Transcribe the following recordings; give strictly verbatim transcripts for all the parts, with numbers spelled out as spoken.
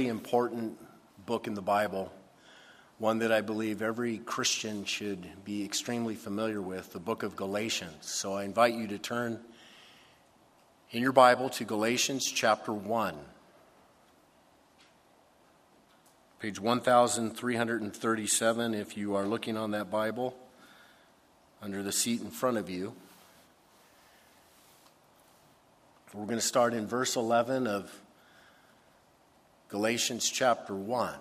really important book in the Bible, one that I believe every Christian should be extremely familiar with, the book of Galatians. So I invite you to turn in your Bible to Galatians chapter one, page one thousand three hundred thirty-seven, if you are looking on that Bible, under the seat in front of you. We're going to start in verse eleven of Galatians chapter one.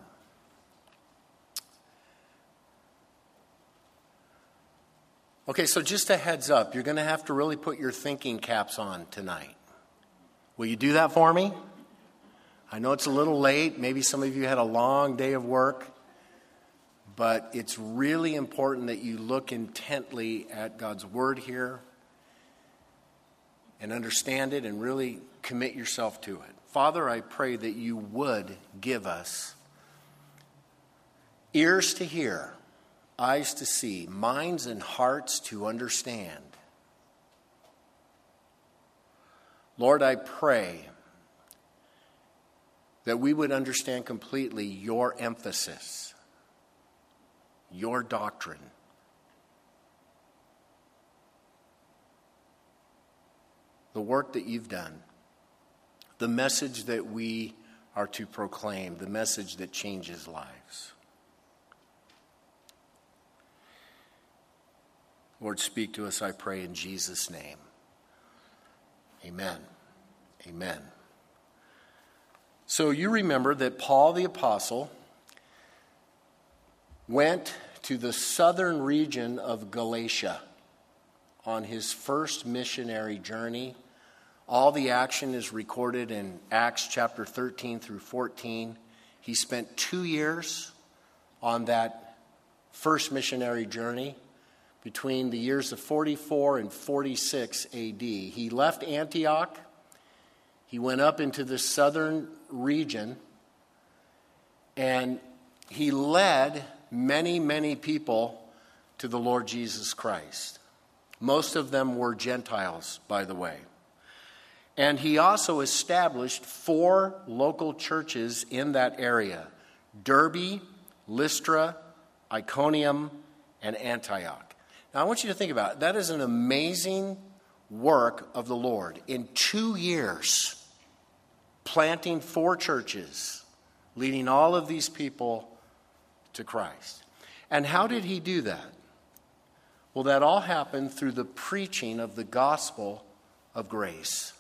Okay, so just a heads up, you're going to have to really put your thinking caps on tonight. Will you do that for me? I know it's a little late. Maybe some of you had a long day of work. But it's really important that you look intently at God's word here and understand it and really commit yourself to it. Father, I pray that you would give us ears to hear, eyes to see, minds and hearts to understand. Lord, I pray that we would understand completely your emphasis, your doctrine. The work that you've done, the message that we are to proclaim, the message that changes lives. Lord, speak to us, I pray, in Jesus' name. Amen. Amen. So you remember that Paul the Apostle went to the southern region of Galatia on his first missionary journey. All the action is recorded in Acts chapter thirteen through fourteen. He spent two years on that first missionary journey. Between the years of forty-four and forty-six A D, he left Antioch. He went up into the southern region, and he led many, many people to the Lord Jesus Christ. Most of them were Gentiles, by the way. And he also established four local churches in that area: Derbe, Lystra, Iconium, and Antioch. Now, I want you to think about it. That is an amazing work of the Lord. In two years, planting four churches, leading all of these people to Christ. And how did he do that? Well, that all happened through the preaching of the gospel of grace.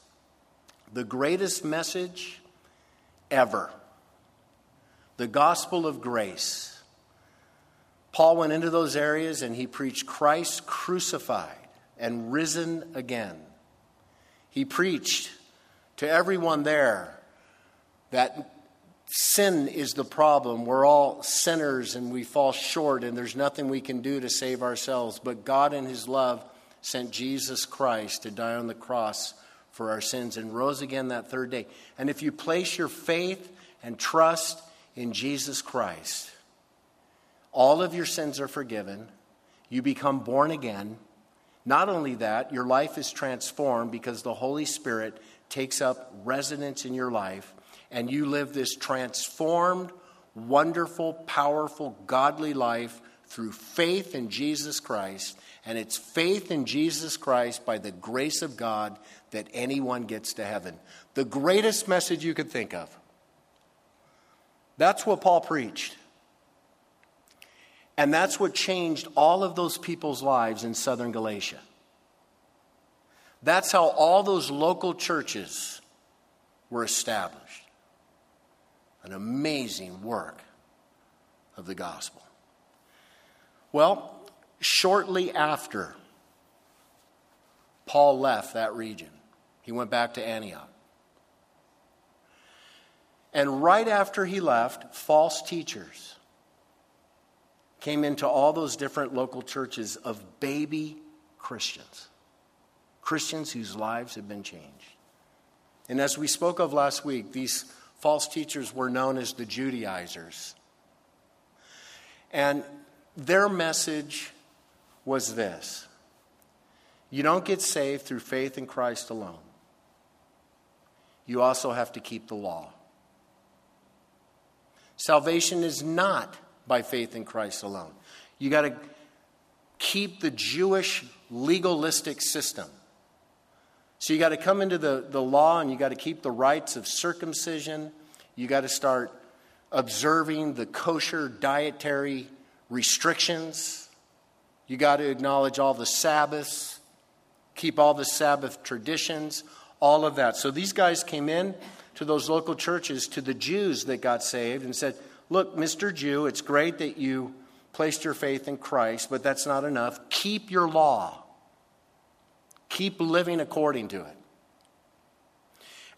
The greatest message ever. The gospel of grace. Paul went into those areas and he preached Christ crucified and risen again. He preached to everyone there that sin is the problem. We're all sinners and we fall short and there's nothing we can do to save ourselves. But God in his love sent Jesus Christ to die on the cross for our sins and rose again that third day. And if you place your faith and trust in Jesus Christ, all of your sins are forgiven. You become born again. Not only that, your life is transformed because the Holy Spirit takes up residence in your life, and you live this transformed, wonderful, powerful, godly life through faith in Jesus Christ. And it's faith in Jesus Christ by the grace of God that anyone gets to heaven. The greatest message you could think of. That's what Paul preached. And that's what changed all of those people's lives in southern Galatia. That's how all those local churches were established. An amazing work of the gospel. Well, shortly after Paul left that region, he went back to Antioch. And right after he left, false teachers came into all those different local churches of baby Christians. Christians whose lives have been changed. And as we spoke of last week, these false teachers were known as the Judaizers. And their message was this: you don't get saved through faith in Christ alone. You also have to keep the law. Salvation is not by faith in Christ alone. You got to keep the Jewish legalistic system. So you got to come into the, the law and you got to keep the rites of circumcision. You got to start observing the kosher dietary restrictions. You got to acknowledge all the Sabbaths, keep all the Sabbath traditions, all of that. So these guys came in to those local churches, to the Jews that got saved, and said, look, Mister Jew, it's great that you placed your faith in Christ, but that's not enough. Keep your law. Keep living according to it.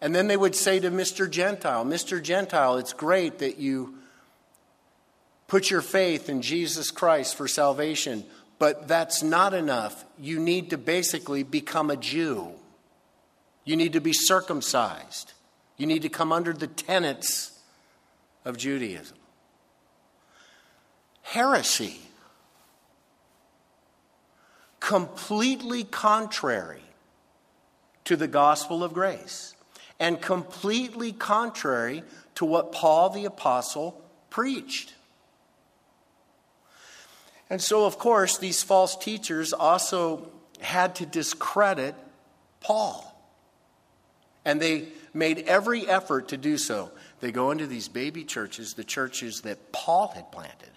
And then they would say to Mister Gentile, Mister Gentile, it's great that you put your faith in Jesus Christ for salvation, but that's not enough. You need to basically become a Jew. You need to be circumcised. You need to come under the tenets of Judaism. Heresy. Completely contrary to the gospel of grace. And completely contrary to what Paul the Apostle preached. And so, of course, these false teachers also had to discredit Paul. And they made every effort to do so. They go into these baby churches, the churches that Paul had planted.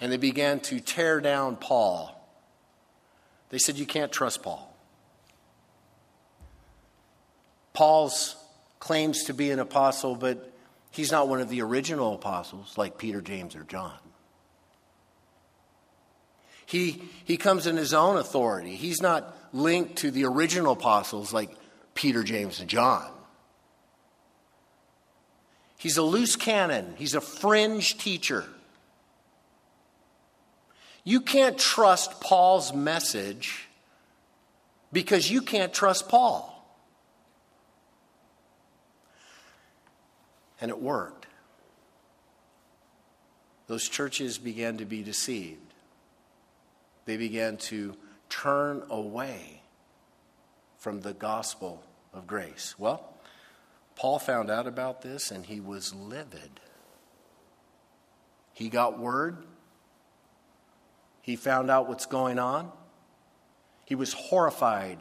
And they began to tear down Paul. They said, you can't trust Paul. Paul's claims to be an apostle, but he's not one of the original apostles like Peter, James, or John. He, he comes in his own authority. He's not linked to the original apostles like Peter, James, and John. He's a loose cannon. He's a fringe teacher. You can't trust Paul's message because you can't trust Paul. And it worked. Those churches began to be deceived. They began to turn away from the gospel of grace. Well, Paul found out about this and he was livid. He got word. He found out what's going on. He was horrified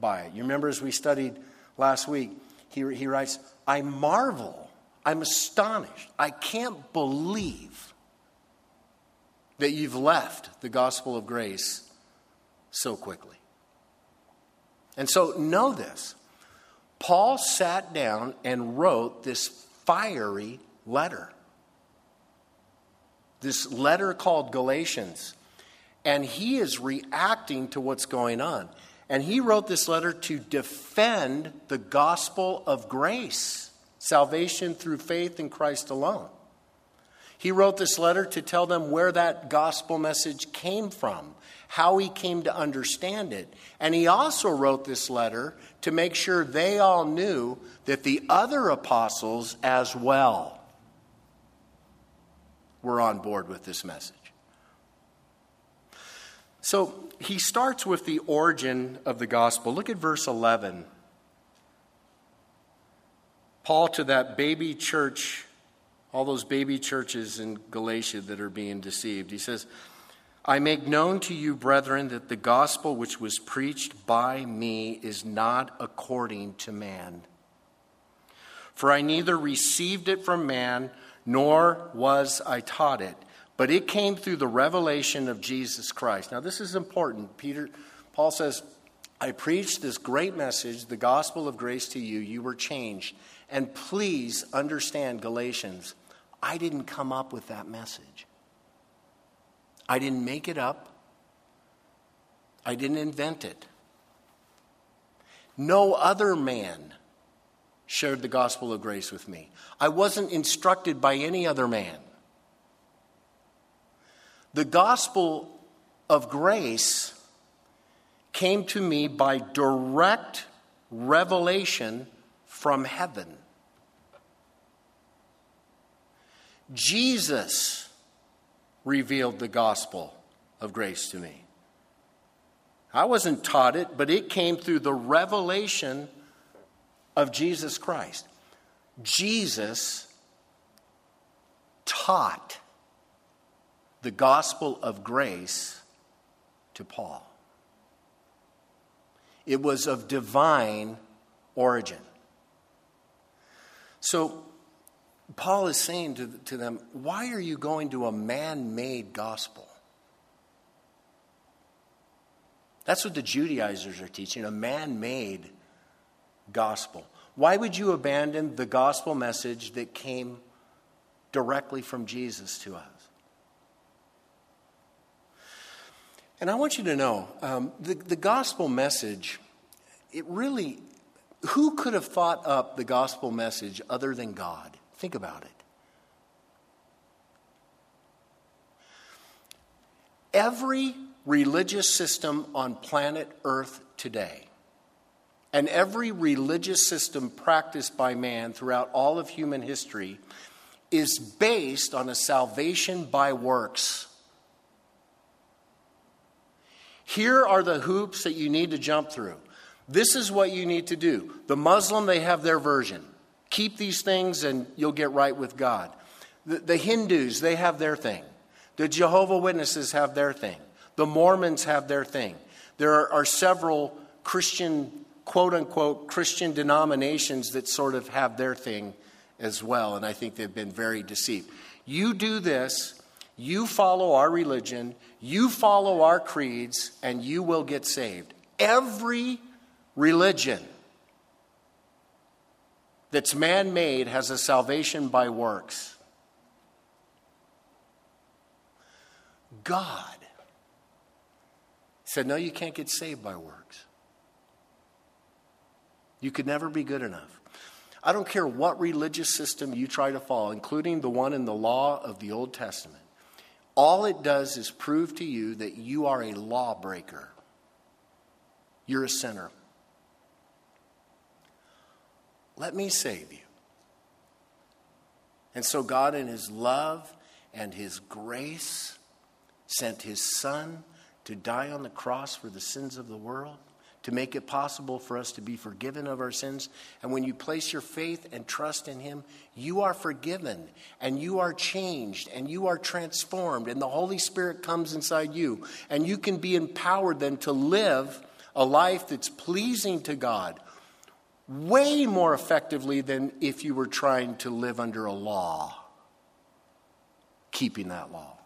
by it. You remember as we studied last week, he, he writes, I marvel. I'm astonished. I can't believe that you've left the gospel of grace so quickly. And so know this. Paul sat down and wrote this fiery letter. This letter called Galatians. And he is reacting to what's going on. And he wrote this letter to defend the gospel of grace. Salvation through faith in Christ alone. He wrote this letter to tell them where that gospel message came from, how he came to understand it. And he also wrote this letter to make sure they all knew that the other apostles as well were on board with this message. So he starts with the origin of the gospel. Look at verse eleven. Paul to that baby church, all those baby churches in Galatia that are being deceived. He says, I make known to you, brethren, that the gospel which was preached by me is not according to man. For I neither received it from man, nor was I taught it, but it came through the revelation of Jesus Christ. Now this is important. Peter, Paul says, I preached this great message, the gospel of grace to you. You were changed. And please understand, Galatians, I didn't come up with that message. I didn't make it up. I didn't invent it. No other man shared the gospel of grace with me. I wasn't instructed by any other man. The gospel of grace came to me by direct revelation from heaven. Jesus revealed the gospel of grace to me. I wasn't taught it, but it came through the revelation of Jesus Christ. Jesus taught the gospel of grace to Paul. It was of divine origin. So Paul is saying to, to them, why are you going to a man-made gospel? That's what the Judaizers are teaching, a man-made gospel. Why would you abandon the gospel message that came directly from Jesus to us? And I want you to know, um, the, the gospel message, it really, who could have thought up the gospel message other than God? Think about it. Every religious system on planet Earth today, and every religious system practiced by man throughout all of human history, is based on a salvation by works. Here are the hoops that you need to jump through. This is what you need to do. The Muslim, they have their version. Keep these things and you'll get right with God. The, the Hindus, they have their thing. The Jehovah's Witnesses have their thing. The Mormons have their thing. There are, are several Christian, quote-unquote, Christian denominations that sort of have their thing as well, and I think they've been very deceived. You do this, you follow our religion, you follow our creeds, and you will get saved. Every religion that's man-made has a salvation by works. God said, no, you can't get saved by works. You could never be good enough. I don't care what religious system you try to follow, including the one in the law of the Old Testament. All it does is prove to you that you are a lawbreaker. You're a sinner. Let me save you. And so God, in his love and his grace, sent his Son to die on the cross for the sins of the world, to make it possible for us to be forgiven of our sins. And when you place your faith and trust in him, you are forgiven and you are changed and you are transformed, and the Holy Spirit comes inside you, and you can be empowered then to live a life that's pleasing to God way more effectively than if you were trying to live under a law, keeping that law.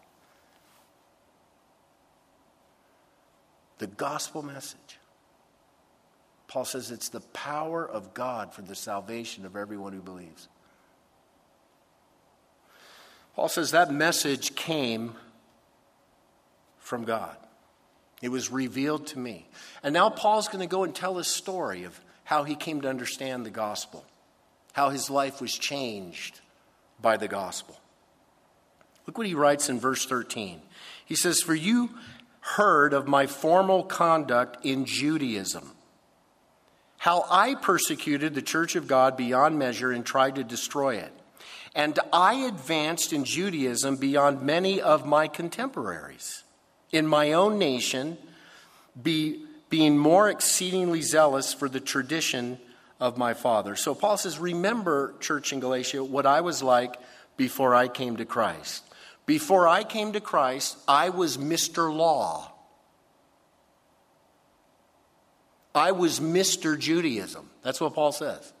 The gospel message. Paul says it's the power of God for the salvation of everyone who believes. Paul says that message came from God. It was revealed to me. And now Paul's going to go and tell his story of how he came to understand the gospel, how his life was changed by the gospel. Look what he writes in verse thirteen. He says, "For you heard of my former conduct in Judaism, how I persecuted the church of God beyond measure and tried to destroy it. And I advanced in Judaism beyond many of my contemporaries in my own nation, be, being more exceedingly zealous for the tradition of my father." So Paul says, remember, church in Galatia, what I was like before I came to Christ. Before I came to Christ, I was Mister Law. I was Mister Judaism. That's what Paul says.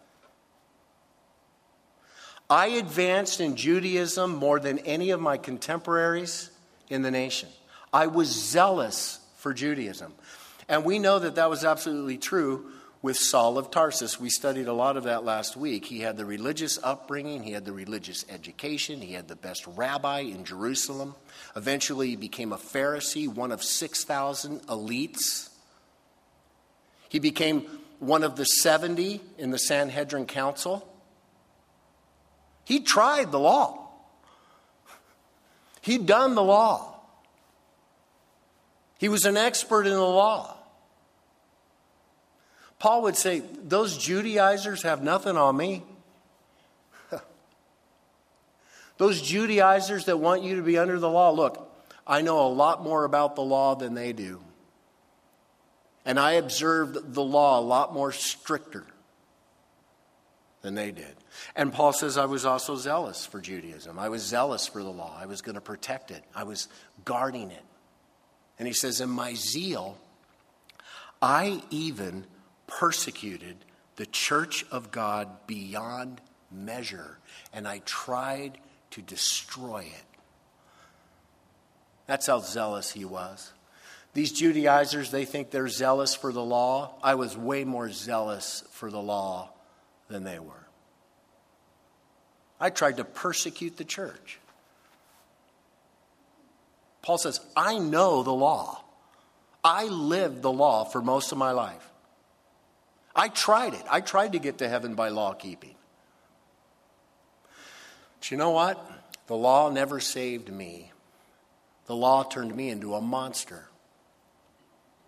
I advanced in Judaism more than any of my contemporaries in the nation. I was zealous for Judaism. And we know that that was absolutely true with Saul of Tarsus. We studied a lot of that last week. He had the religious upbringing. He had the religious education. He had the best rabbi in Jerusalem. Eventually, he became a Pharisee, one of six thousand elites. He became one of the seventy in the Sanhedrin Council. He tried the law. He'd done the law. He was an expert in the law. Paul would say, those Judaizers have nothing on me. Those Judaizers that want you to be under the law, look, I know a lot more about the law than they do. And I observed the law a lot more stricter. than they did. And Paul says, I was also zealous for Judaism. I was zealous for the law. I was going to protect it. I was guarding it. And he says, in my zeal, I even persecuted the church of God beyond measure, and I tried to destroy it. That's how zealous he was. These Judaizers, they think they're zealous for the law. I was way more zealous for the law than they were. I tried to persecute the church. Paul says, I know the law. I lived the law for most of my life. I tried it. I tried to get to heaven by law keeping. But you know what? The law never saved me. The law turned me into a monster.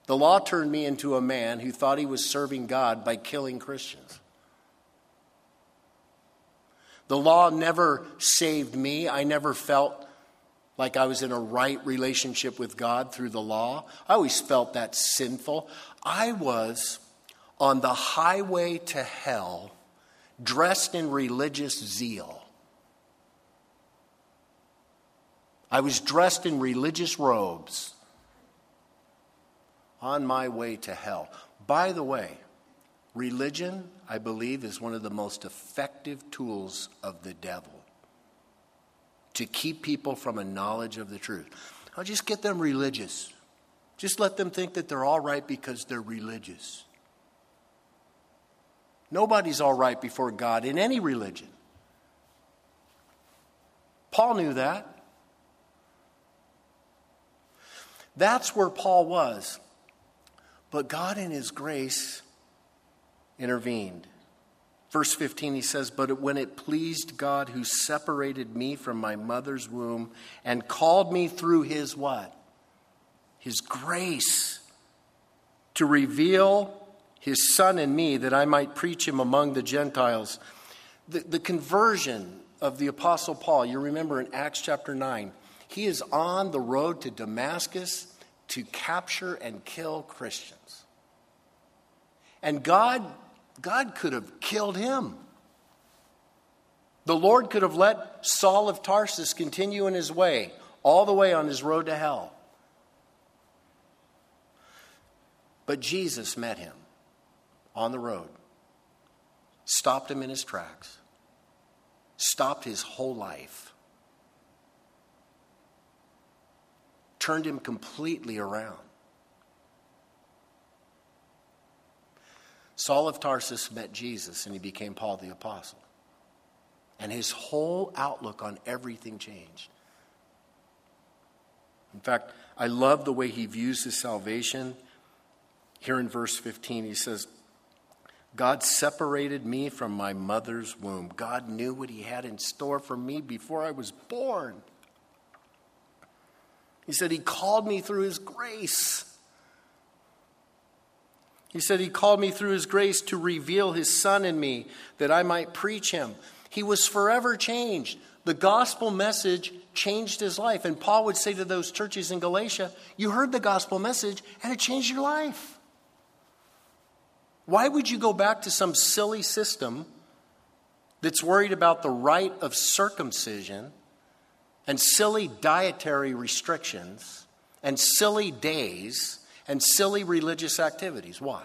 The law turned me into a man who thought he was serving God by killing Christians. The law never saved me. I never felt like I was in a right relationship with God through the law. I always felt that sinful. I was on the highway to hell, dressed in religious zeal. I was dressed in religious robes on my way to hell. By the way, religion, I believe, is one of the most effective tools of the devil to keep people from a knowledge of the truth. I'll just get them religious. Just let them think that they're all right because they're religious. Nobody's all right before God in any religion. Paul knew that. That's where Paul was. But God in his grace intervened. Verse fifteen, he says, but when it pleased God who separated me from my mother's womb and called me through his what? His grace to reveal his son in me that I might preach him among the Gentiles. The, the conversion of the Apostle Paul, you remember in Acts chapter nine, he is on the road to Damascus to capture and kill Christians. And God, God could have killed him. The Lord could have let Saul of Tarsus continue in his way, all the way on his road to hell. But Jesus met him on the road, stopped him in his tracks, stopped his whole life, turned him completely around. Saul of Tarsus met Jesus and he became Paul the Apostle. And his whole outlook on everything changed. In fact, I love the way he views his salvation. Here in verse fifteen, he says, God separated me from my mother's womb. God knew what he had in store for me before I was born. He said he called me through his grace. He said he called me through his grace to reveal his son in me that I might preach him. He was forever changed. The gospel message changed his life. And Paul would say to those churches in Galatia, you heard the gospel message and it changed your life. Why would you go back to some silly system that's worried about the rite of circumcision and silly dietary restrictions, and silly days, and silly religious activities? Why?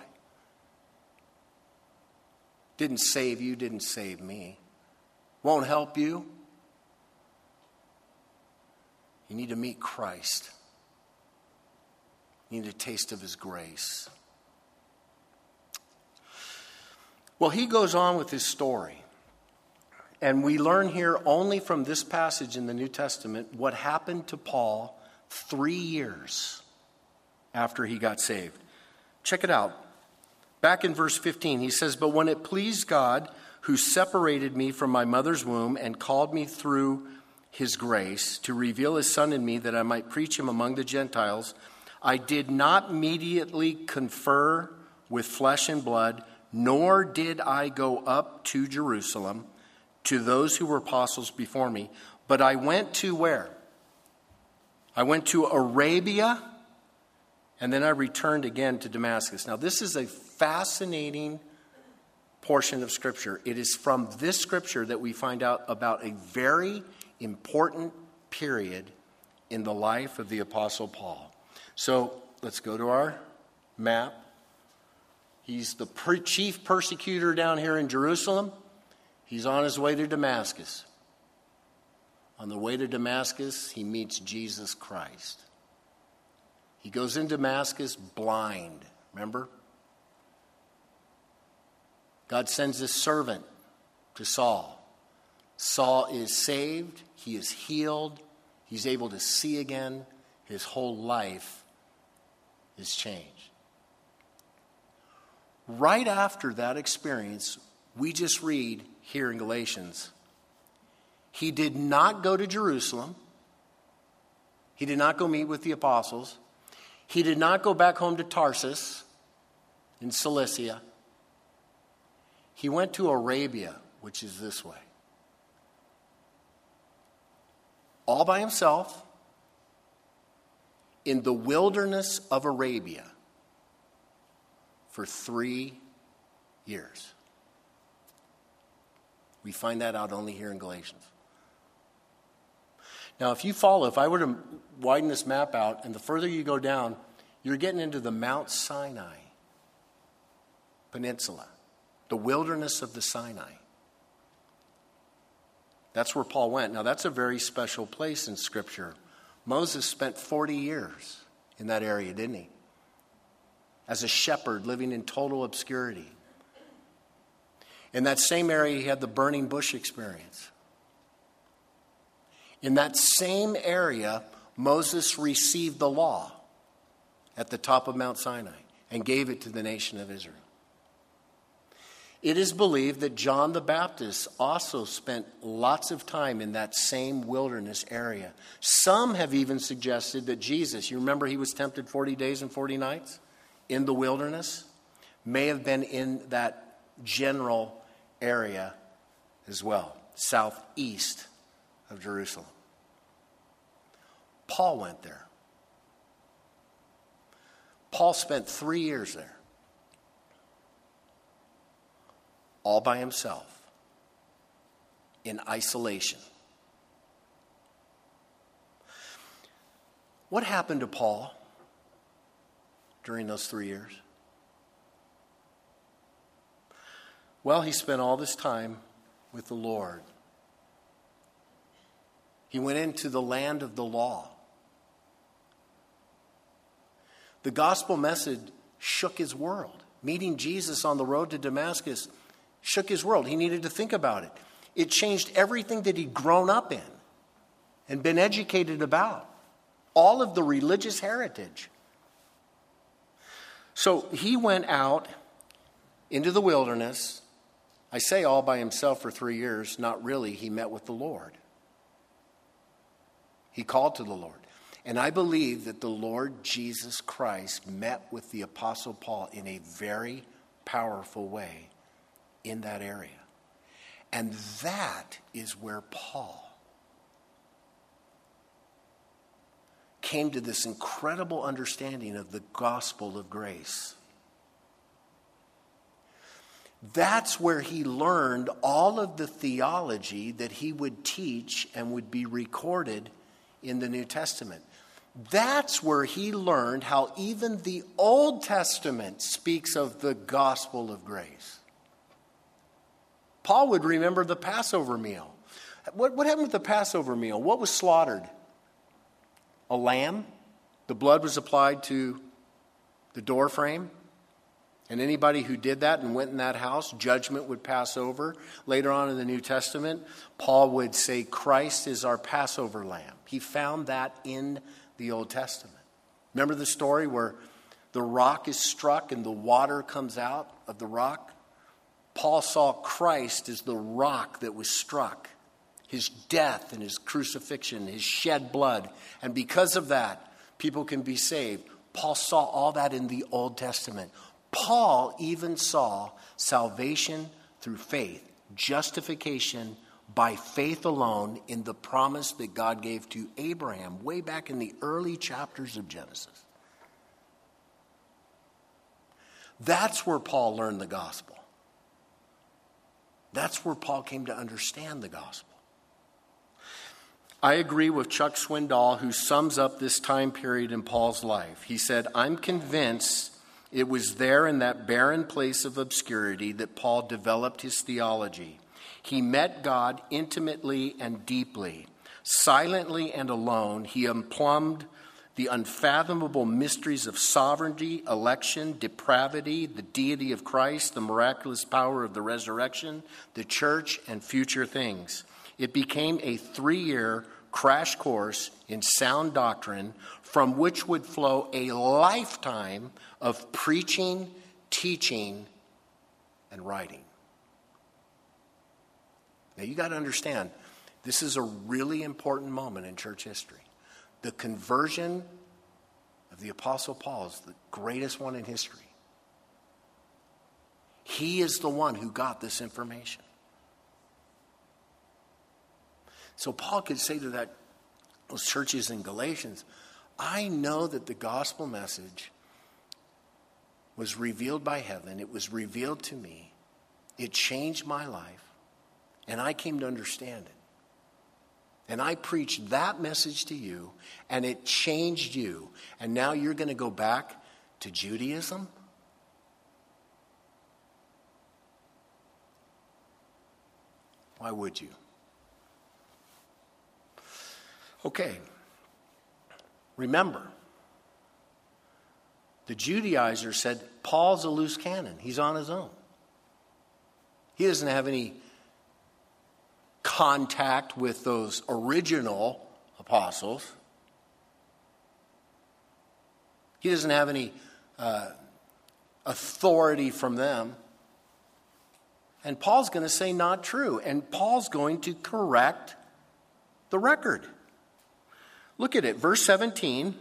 Didn't save you, didn't save me. Won't help you. You need to meet Christ. You need a taste of his grace. Well, he goes on with his story. And we learn here only from this passage in the New Testament what happened to Paul three years after he got saved. Check it out. Back in verse fifteen, he says, but when it pleased God, who separated me from my mother's womb and called me through his grace to reveal his son in me that I might preach him among the Gentiles, I did not immediately confer with flesh and blood, nor did I go up to Jerusalem to those who were apostles before me. But I went to where? I went to Arabia, and then I returned again to Damascus. Now, this is a fascinating portion of Scripture. It is from this Scripture that we find out about a very important period in the life of the Apostle Paul. So let's go to our map. He's the per- chief persecutor down here in Jerusalem. He's on his way to Damascus. On the way to Damascus, he meets Jesus Christ. He goes in Damascus blind, remember? God sends his servant to Saul. Saul is saved. He is healed. He's able to see again. His whole life is changed. Right after that experience, we just read here in Galatians, he did not go to Jerusalem. He did not go meet with the apostles. He did not go back home to Tarsus in Cilicia. He went to Arabia, which is this way. All by himself, in the wilderness of Arabia, for three years. We find that out only here in Galatians. Now, if you follow, if I were to widen this map out, and the further you go down, you're getting into the Mount Sinai Peninsula, the wilderness of the Sinai. That's where Paul went. Now, that's a very special place in Scripture. Moses spent forty years in that area, didn't he? As a shepherd living in total obscurity. In that same area, he had the burning bush experience. In that same area, Moses received the law at the top of Mount Sinai and gave it to the nation of Israel. It is believed that John the Baptist also spent lots of time in that same wilderness area. Some have even suggested that Jesus, you remember he was tempted forty days and forty nights in the wilderness, may have been in that general area as well, southeast of Jerusalem. Paul went there. Paul spent three years there. All by himself, in isolation. What happened to Paul during those three years? Well, he spent all this time with the Lord. He went into the land of the law. The gospel message shook his world. Meeting Jesus on the road to Damascus shook his world. He needed to think about it. It changed everything that he'd grown up in and been educated about. All of the religious heritage. So he went out into the wilderness. I say all by himself for three years. Not really. He met with the Lord. He called to the Lord. And I believe that the Lord Jesus Christ met with the Apostle Paul in a very powerful way in that area. And that is where Paul came to this incredible understanding of the gospel of grace. That's where he learned all of the theology that he would teach and would be recorded in the New Testament. That's where he learned how even the Old Testament speaks of the gospel of grace. Paul would remember the Passover meal. What, what happened with the Passover meal? What was slaughtered? A lamb. The blood was applied to the door frame. And anybody who did that and went in that house, judgment would pass over. Later on in the New Testament, Paul would say, Christ is our Passover lamb. He found that in the Old Testament. Remember the story where the rock is struck and the water comes out of the rock? Paul saw Christ as the rock that was struck, his death and his crucifixion, his shed blood. And because of that, people can be saved. Paul saw all that in the Old Testament. Paul even saw salvation through faith, justification by faith alone in the promise that God gave to Abraham way back in the early chapters of Genesis. That's where Paul learned the gospel. That's where Paul came to understand the gospel. I agree with Chuck Swindoll, who sums up this time period in Paul's life. He said, I'm convinced it was there in that barren place of obscurity that Paul developed his theology. He met God intimately and deeply. Silently and alone, he plumbed the unfathomable mysteries of sovereignty, election, depravity, the deity of Christ, the miraculous power of the resurrection, the church, and future things. It became a three-year crash course in sound doctrine from which would flow a lifetime of preaching, teaching, and writing. Now, you got to understand, this is a really important moment in church history. The conversion of the Apostle Paul is the greatest one in history. He is the one who got this information. So Paul could say to that, those churches in Galatians, I know that the gospel message was revealed by heaven. It was revealed to me. It changed my life. And I came to understand it. And I preached that message to you, and it changed you. And now you're going to go back to Judaism? Why would you? Okay. Remember, the Judaizer said, Paul's a loose cannon. He's on his own. He doesn't have any contact with those original apostles. He doesn't have any uh, authority from them. And Paul's going to say not true. And Paul's going to correct the record. Look at it. Verse seventeen.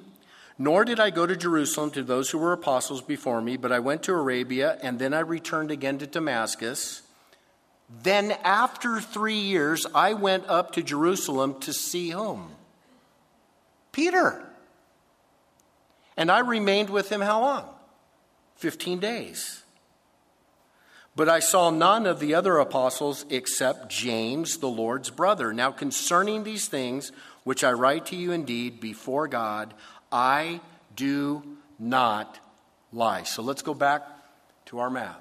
Nor did I go to Jerusalem to those who were apostles before me, but I went to Arabia, and then I returned again to Damascus. Then after three years, I went up to Jerusalem to see whom? Peter. And I remained with him how long? Fifteen days. But I saw none of the other apostles except James, the Lord's brother. Now concerning these things, which I write to you indeed before God, I do not lie. So let's go back to our map.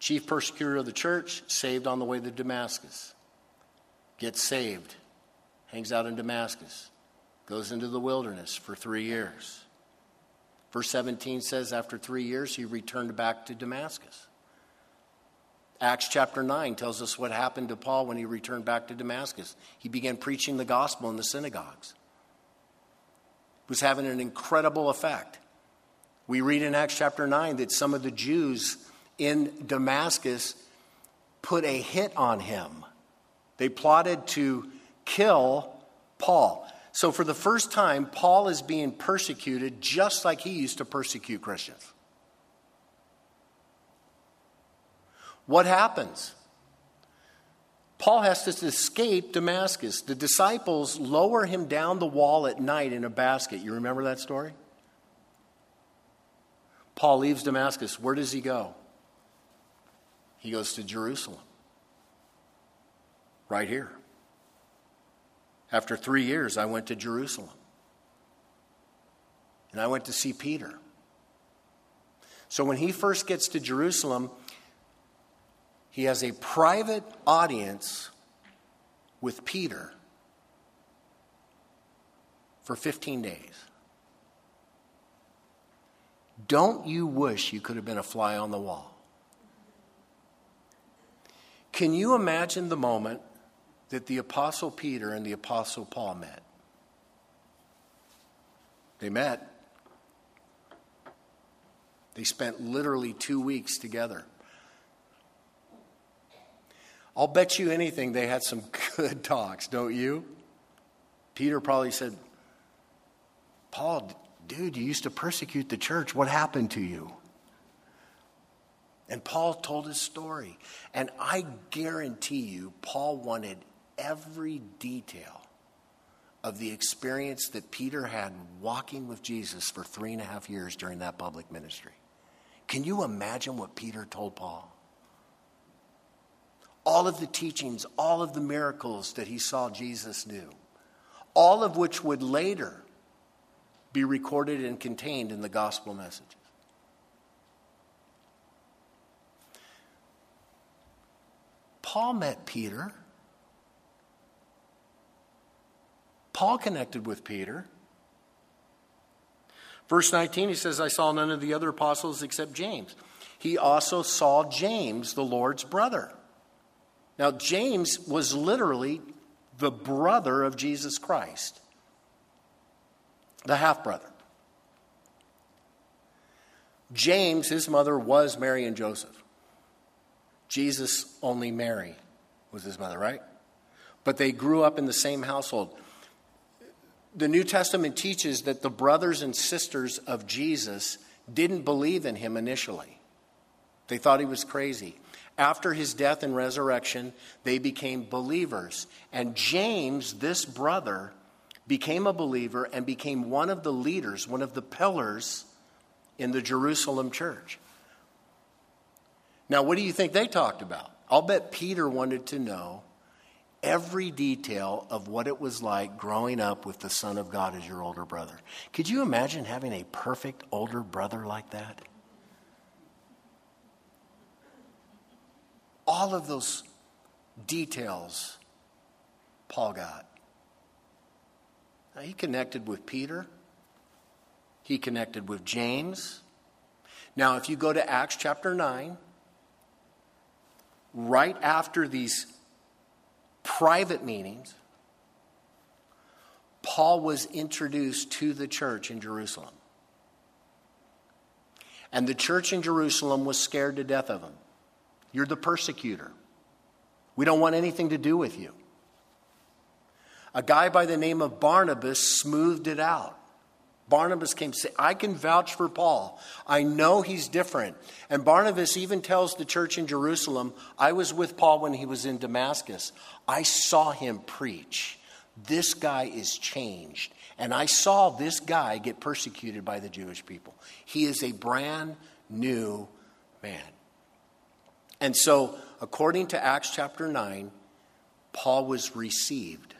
Chief persecutor of the church, saved on the way to Damascus. Gets saved. Hangs out in Damascus. Goes into the wilderness for three years. Verse seventeen says after three years he returned back to Damascus. Acts chapter nine tells us what happened to Paul when he returned back to Damascus. He began preaching the gospel in the synagogues. It was having an incredible effect. We read in Acts chapter nine that some of the Jews in Damascus put a hit on him. They plotted to kill Paul. So for the first time, Paul is being persecuted just like he used to persecute Christians. What happens? Paul has to escape Damascus. The disciples lower him down the wall at night in a basket. You remember that story? Paul leaves Damascus. Where does he go? He goes to Jerusalem, right here. After three years, I went to Jerusalem, and I went to see Peter. So when he first gets to Jerusalem, he has a private audience with Peter for fifteen days. Don't you wish you could have been a fly on the wall? Can you imagine the moment that the Apostle Peter and the Apostle Paul met? They met. They spent literally two weeks together. I'll bet you anything they had some good talks, don't you? Peter probably said, Paul, dude, you used to persecute the church. What happened to you? And Paul told his story. And I guarantee you, Paul wanted every detail of the experience that Peter had walking with Jesus for three and a half years during that public ministry. Can you imagine what Peter told Paul? all of the teachings, all of the miracles that he saw Jesus do, all of which would later be recorded and contained in the gospel messages. Paul met Peter. Paul connected with Peter. Verse nineteen, he says, I saw none of the other apostles except James. He also saw James, the Lord's brother. Now, James was literally the brother of Jesus Christ, the half-brother. James, his mother was Mary and Joseph. Jesus, only Mary was his mother, right? But they grew up in the same household. The New Testament teaches that the brothers and sisters of Jesus didn't believe in him initially. They thought he was crazy. After his death and resurrection, they became believers. And James, this brother, became a believer and became one of the leaders, one of the pillars in the Jerusalem church. Now, what do you think they talked about? I'll bet Peter wanted to know every detail of what it was like growing up with the Son of God as your older brother. Could you imagine having a perfect older brother like that? All of those details Paul got. Now, he connected with Peter. He connected with James. Now, if you go to Acts chapter nine, right after these private meetings, Paul was introduced to the church in Jerusalem. And the church in Jerusalem was scared to death of him. You're the persecutor. We don't want anything to do with you. A guy by the name of Barnabas smoothed it out. Barnabas came to say, I can vouch for Paul. I know he's different. And Barnabas even tells the church in Jerusalem, I was with Paul when he was in Damascus. I saw him preach. This guy is changed. And I saw this guy get persecuted by the Jewish people. He is a brand new man. And so, according to Acts chapter nine, Paul was received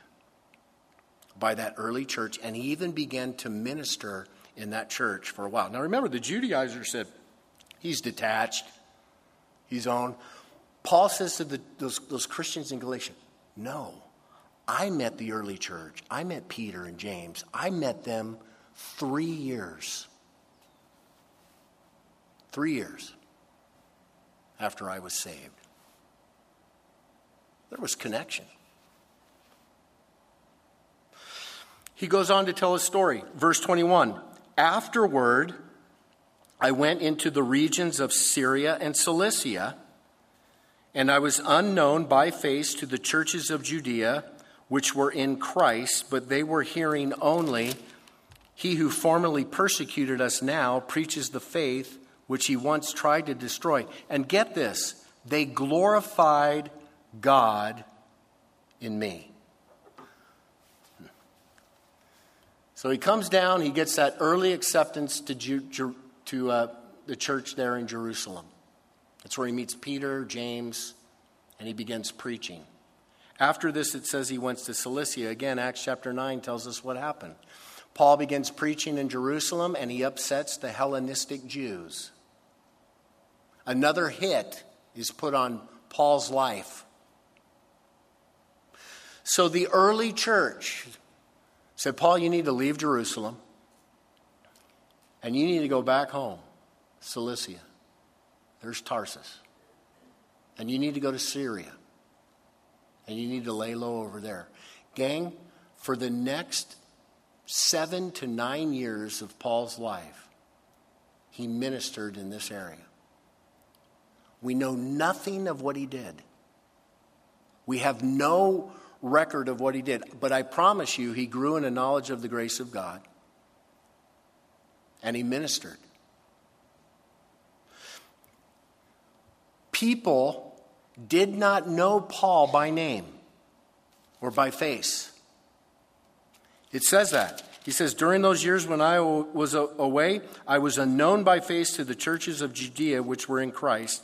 by that early church, and he even began to minister in that church for a while. Now, remember, the Judaizer said, he's detached, he's on. Paul says to the, those, those Christians in Galatia, no, I met the early church. I met Peter and James. I met them three years. Three years. After I was saved. There was connection. He goes on to tell his story. Verse twenty-one. Afterward, I went into the regions of Syria and Cilicia, and I was unknown by face to the churches of Judea, which were in Christ, but they were hearing only, he who formerly persecuted us now preaches the faith which he once tried to destroy. And get this, they glorified God in me. So he comes down, he gets that early acceptance to, Ju- to uh, the church there in Jerusalem. That's where he meets Peter, James, and he begins preaching. After this, it says he went to Cilicia. Again, Acts chapter nine tells us what happened. Paul begins preaching in Jerusalem, and he upsets the Hellenistic Jews. Another hit is put on Paul's life. So the early church said, Paul, you need to leave Jerusalem and you need to go back home, Cilicia. There's Tarsus. And you need to go to Syria. And you need to lay low over there. Gang, for the next seven to nine years of Paul's life, he ministered in this area. We know nothing of what he did. We have no record of what he did. But I promise you, he grew in a knowledge of the grace of God. And he ministered. People did not know Paul by name or by face. It says that. He says, during those years when I was away, I was unknown by face to the churches of Judea, which were in Christ.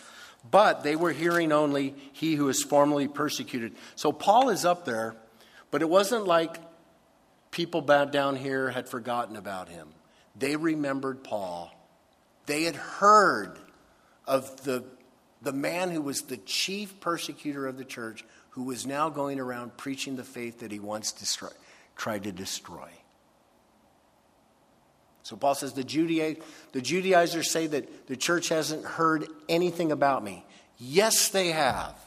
but they were hearing only he who is formerly persecuted. So Paul is up there, but it wasn't like people down here had forgotten about him. They remembered Paul. They had heard of the, the man who was the chief persecutor of the church, who was now going around preaching the faith that he once destroy, tried to destroy. So Paul says, the Judaizers, the Judaizers say that the church hasn't heard anything about me. Yes, they have.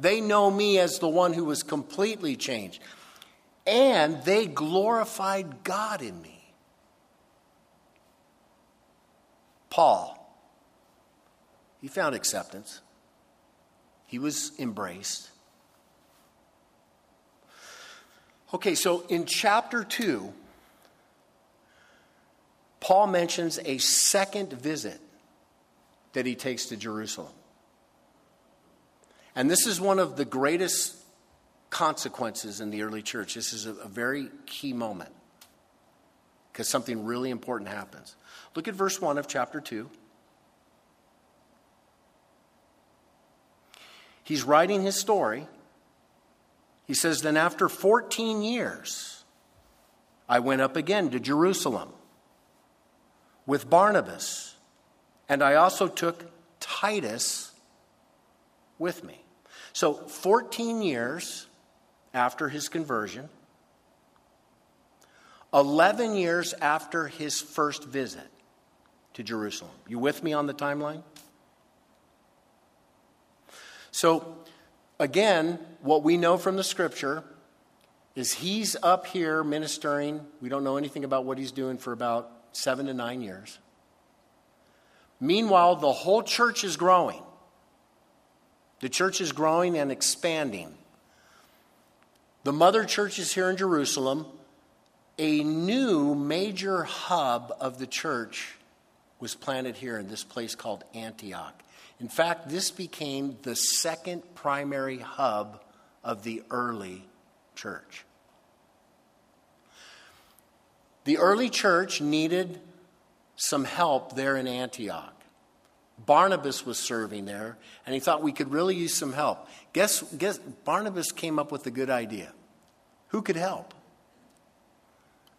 They know me as the one who was completely changed. And they glorified God in me. Paul, he found acceptance. He was embraced. Okay, so in chapter two, Paul mentions a second visit that he takes to Jerusalem. And this is one of the greatest consequences in the early church. This is a, a very key moment because something really important happens. Look at verse one of chapter two. He's writing his story. He says, then after fourteen years, I went up again to Jerusalem with Barnabas, and I also took Titus with me. So fourteen years after his conversion, eleven years after his first visit to Jerusalem. You with me on the timeline? So again, what we know from the scripture is he's up here ministering. We don't know anything about what he's doing for about Seven to nine years. Meanwhile, the whole church is growing. The church is growing and expanding. The mother church is here in Jerusalem. A new major hub of the church was planted here in this place called Antioch. In fact, this became the second primary hub of the early church. The early church needed some help there in Antioch. Barnabas was serving there, and he thought we could really use some help. Guess, guess Barnabas came up with a good idea. Who could help?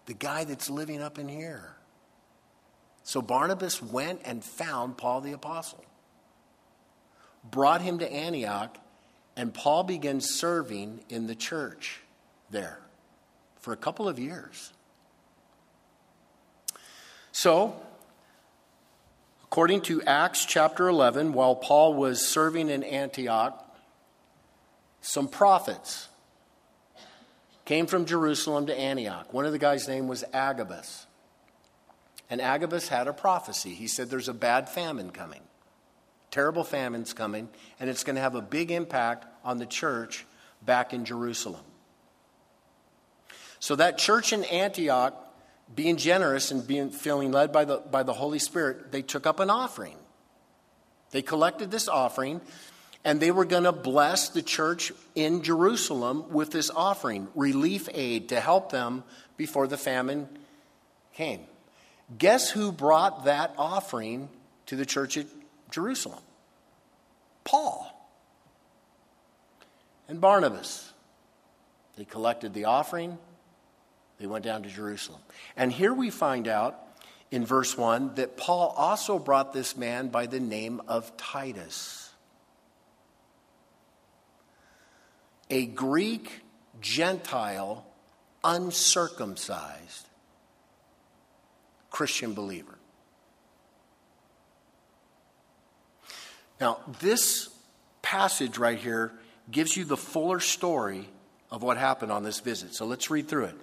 The guy that's living up in here. So Barnabas went and found Paul the apostle, brought him to Antioch, and Paul began serving in the church there for a couple of years. So, according to Acts chapter eleven, while Paul was serving in Antioch, some prophets came from Jerusalem to Antioch. One of the guys' name was Agabus. And Agabus had a prophecy. He said there's a bad famine coming. Terrible famine's coming, and it's going to have a big impact on the church back in Jerusalem. So that church in Antioch, being generous and being feeling led by the by the Holy Spirit, they took up an offering. They collected this offering, and they were going to bless the church in Jerusalem with this offering, relief aid to help them before the famine came. Guess who brought that offering to the church at Jerusalem? Paul and Barnabas. They collected the offering. They went down to Jerusalem. And here we find out in verse one that Paul also brought this man by the name of Titus, a Greek Gentile, uncircumcised Christian believer. Now, this passage right here gives you the fuller story of what happened on this visit. So let's read through it.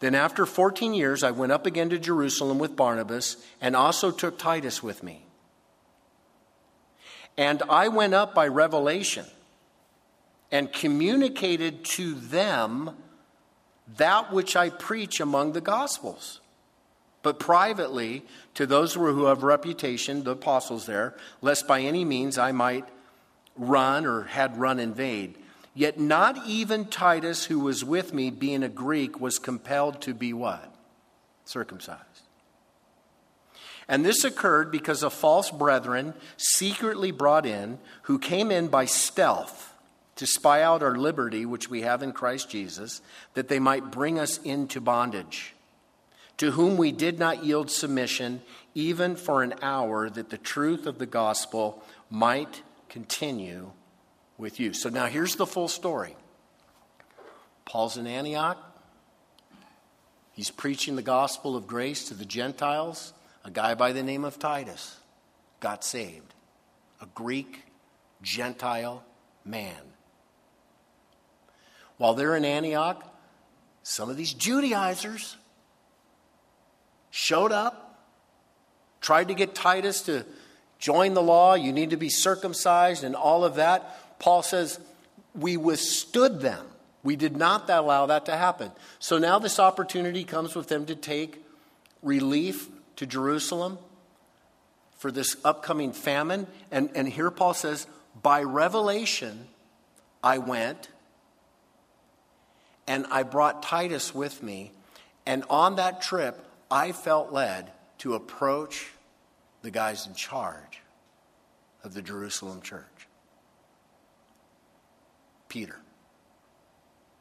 Then after fourteen years, I went up again to Jerusalem with Barnabas and also took Titus with me. And I went up by revelation and communicated to them that which I preach among the Gospels. But privately to those who have reputation, the apostles there, lest by any means I might run or had run in vain. Yet not even Titus, who was with me, being a Greek, was compelled to be what? Circumcised. And this occurred because of false brethren secretly brought in, who came in by stealth to spy out our liberty, which we have in Christ Jesus, that they might bring us into bondage, to whom we did not yield submission, even for an hour, that the truth of the gospel might continue with you. So now here's the full story. Paul's in Antioch. He's preaching the gospel of grace to the Gentiles. A guy by the name of Titus got saved. A Greek Gentile man. While they're in Antioch, some of these Judaizers showed up, tried to get Titus to join the law. You need to be circumcised and all of that. Paul says, we withstood them. We did not allow that to happen. So now this opportunity comes with them to take relief to Jerusalem for this upcoming famine. And, and here Paul says, by revelation, I went and I brought Titus with me. And on that trip, I felt led to approach the guys in charge of the Jerusalem church. Peter.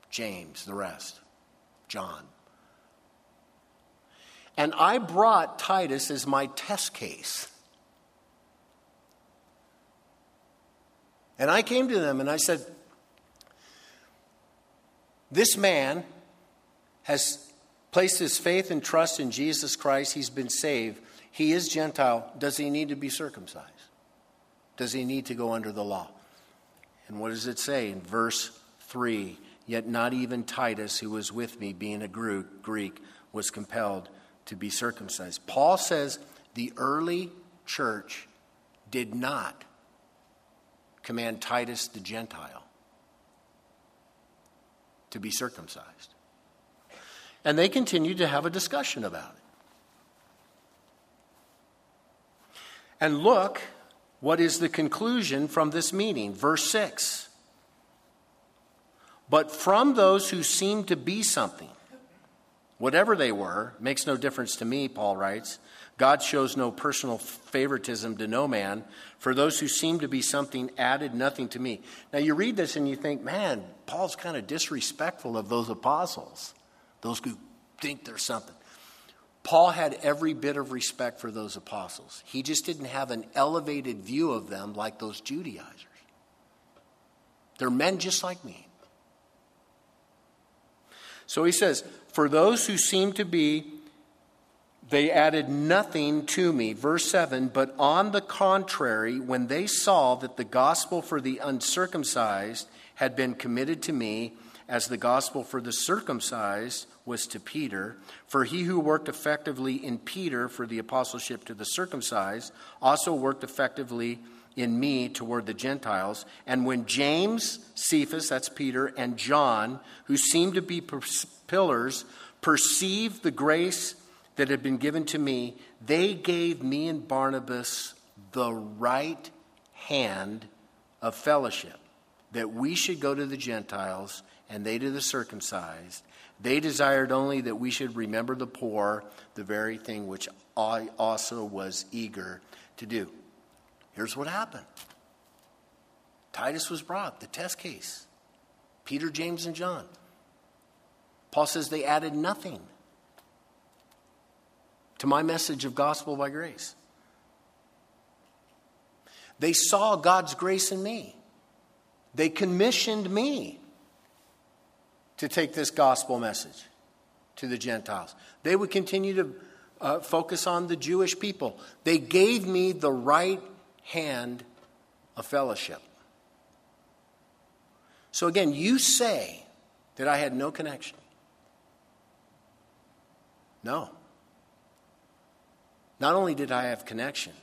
James, the rest, John. And I brought Titus as my test case. And I came to them and I said, this man has placed his faith and trust in Jesus Christ. He's been saved. He is Gentile. Does he need to be circumcised? Does he need to go under the law? And what does it say in verse three? Yet not even Titus, who was with me, being a Greek, was compelled to be circumcised. Paul says the early church did not command Titus the Gentile to be circumcised. And they continued to have a discussion about it. And look, what is the conclusion from this meeting? Verse six. But from those who seemed to be something, whatever they were, makes no difference to me, Paul writes, God shows no personal favoritism to no man, for those who seemed to be something added nothing to me. Now you read this and you think, man, Paul's kind of disrespectful of those apostles, those who think they're something. Paul had every bit of respect for those apostles. He just didn't have an elevated view of them like those Judaizers. They're men just like me. So he says, for those who seemed to be, they added nothing to me. Verse seven, but on the contrary, when they saw that the gospel for the uncircumcised had been committed to me, as the gospel for the circumcised was to Peter, for he who worked effectively in Peter for the apostleship to the circumcised also worked effectively in me toward the Gentiles. And when James, Cephas, that's Peter, and John, who seemed to be pillars, perceived the grace that had been given to me, they gave me and Barnabas the right hand of fellowship, that we should go to the Gentiles and they to the circumcised. They desired only that we should remember the poor, the very thing which I also was eager to do. Here's what happened. Titus was brought, the test case. Peter, James, and John. Paul says they added nothing to my message of gospel by grace. They saw God's grace in me. They commissioned me to take this gospel message to the Gentiles. They would continue to uh, focus on the Jewish people. They gave me the right hand of fellowship. So again, you say that I had no connection. No. Not only did I have connection,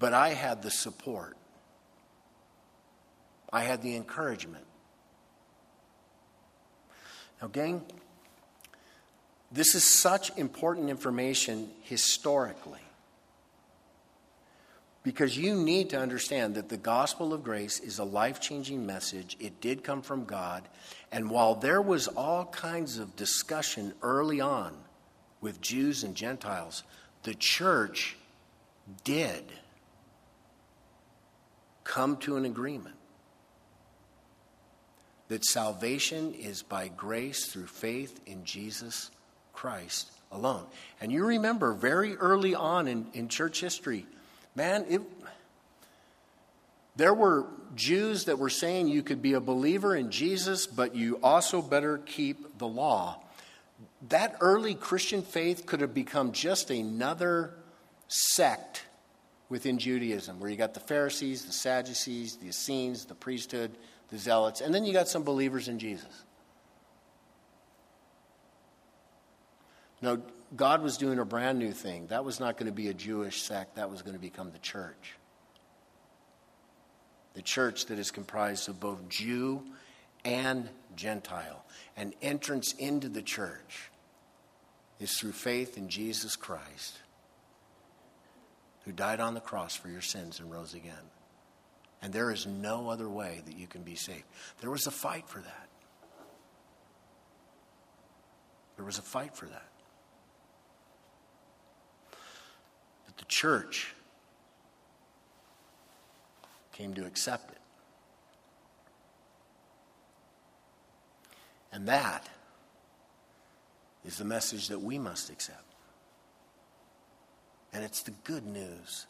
but I had the support. I had the encouragement. Now, gang, this is such important information historically, because you need to understand that the gospel of grace is a life-changing message. It did come from God. And while there was all kinds of discussion early on with Jews and Gentiles, the church did come to an agreement that salvation is by grace through faith in Jesus Christ alone. And you remember very early on in, in church history, man, it, there were Jews that were saying you could be a believer in Jesus, but you also better keep the law. That early Christian faith could have become just another sect within Judaism, where you got the Pharisees, the Sadducees, the Essenes, the priesthood, the Zealots, and then you got some believers in Jesus. No, God was doing a brand new thing. That was not going to be a Jewish sect. That was going to become the church. The church that is comprised of both Jew and Gentile. And entrance into the church is through faith in Jesus Christ, who died on the cross for your sins and rose again. And there is no other way that you can be saved. There was a fight for that. There was a fight for that. But the church came to accept it. And that is the message that we must accept. And it's the good news.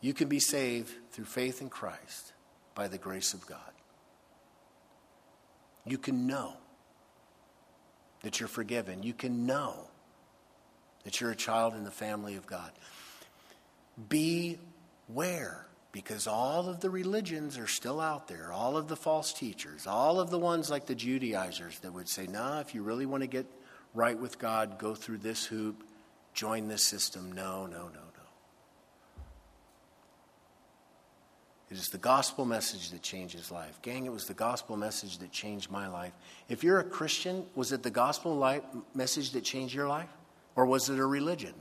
You can be saved through faith in Christ by the grace of God. You can know that you're forgiven. You can know that you're a child in the family of God. Beware, because all of the religions are still out there, all of the false teachers, all of the ones like the Judaizers that would say, nah, if you really want to get right with God, go through this hoop, join this system. No, no, no, no. It is the gospel message that changes life. Gang, it was the gospel message that changed my life. If you're a Christian, was it the gospel life message that changed your life? Or was it a religion?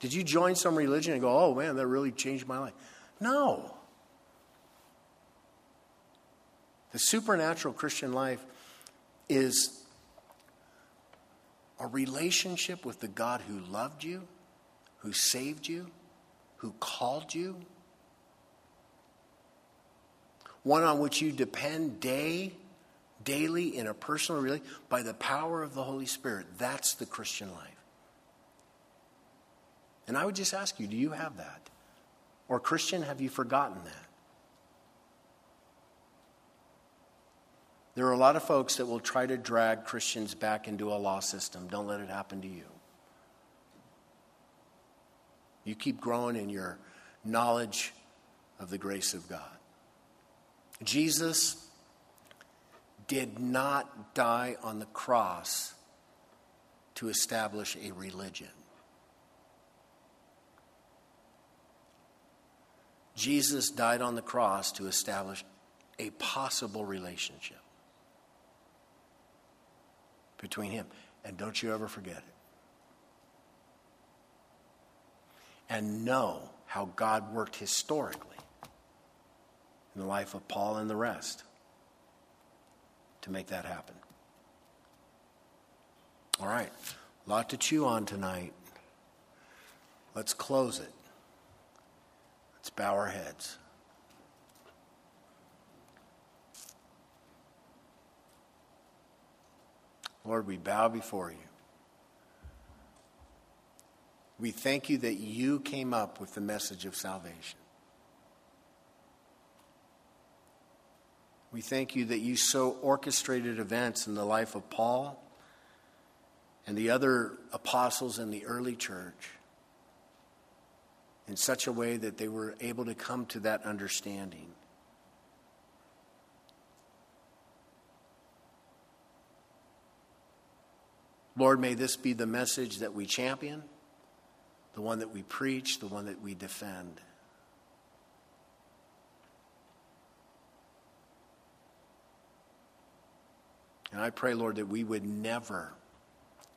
Did you join some religion and go, oh man, that really changed my life? No. The supernatural Christian life is a relationship with the God who loved you, who saved you, who called you, one on which you depend day, daily in a personal relationship by the power of the Holy Spirit. That's the Christian life. And I would just ask you, do you have that? Or Christian, have you forgotten that? There are a lot of folks that will try to drag Christians back into a law system. Don't let it happen to you. You keep growing in your knowledge of the grace of God. Jesus did not die on the cross to establish a religion. Jesus died on the cross to establish a possible relationship between him. And don't you ever forget it. And know how God worked historically in the life of Paul and the rest to make that happen. All right, a lot to chew on tonight. Let's close it. Let's bow our heads. Lord, we bow before you. We thank you that you came up with the message of salvation. We thank you that you so orchestrated events in the life of Paul and the other apostles in the early church in such a way that they were able to come to that understanding. Lord, may this be the message that we champion, the one that we preach, the one that we defend. And I pray, Lord, that we would never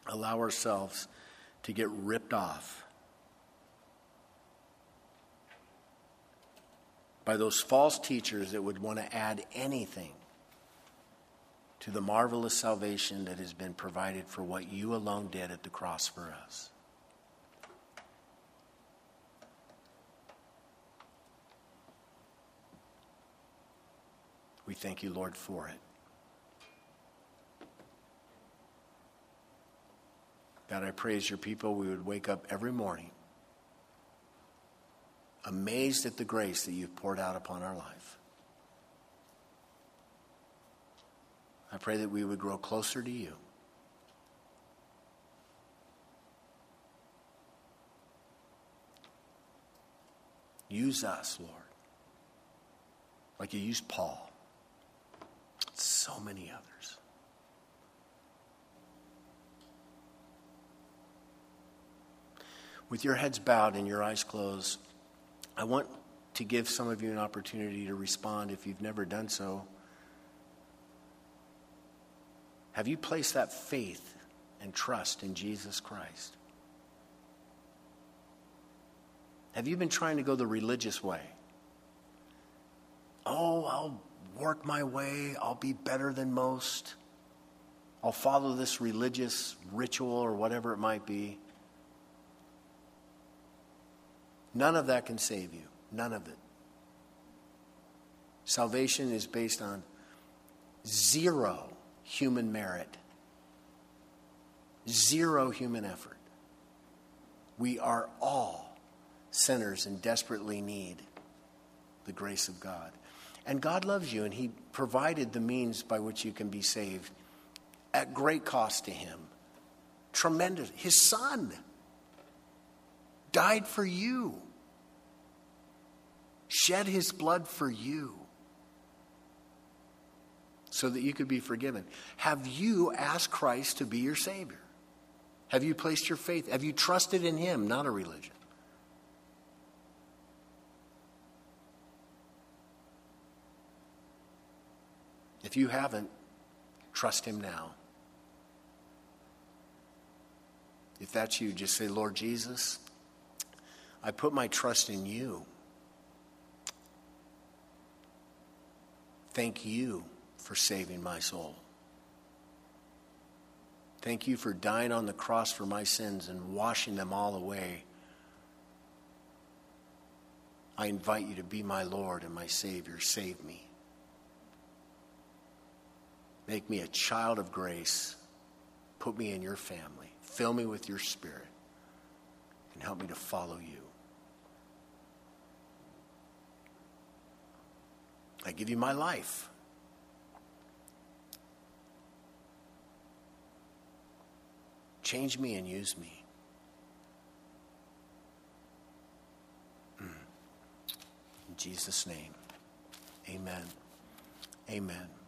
allow ourselves to get ripped off by those false teachers that would want to add anything to the marvelous salvation that has been provided for what you alone did at the cross for us. We thank you, Lord, for it. God, I pray as your people, we would wake up every morning amazed at the grace that you've poured out upon our life. I pray that we would grow closer to you. Use us, Lord, like you used Paul, so many others. With your heads bowed and your eyes closed, I want to give some of you an opportunity to respond if you've never done so. Have you placed that faith and trust in Jesus Christ? Have you been trying to go the religious way? Oh, I'll work my way. I'll be better than most. I'll follow this religious ritual or whatever it might be. None of that can save you. None of it. Salvation is based on zero human merit. Zero human effort. We are all sinners and desperately need the grace of God. And God loves you, and he provided the means by which you can be saved at great cost to him. Tremendous. His son died for you. Shed his blood for you so that you could be forgiven. Have you asked Christ to be your Savior? Have you placed your faith? Have you trusted in him, not a religion? If you haven't, trust him now. If that's you, just say, Lord Jesus, I put my trust in you. Thank you for saving my soul. Thank you for dying on the cross for my sins and washing them all away. I invite you to be my Lord and my Savior. Save me. Make me a child of grace. Put me in your family. Fill me with your Spirit. And help me to follow you. I give you my life. Change me and use me. In Jesus' name, amen. Amen.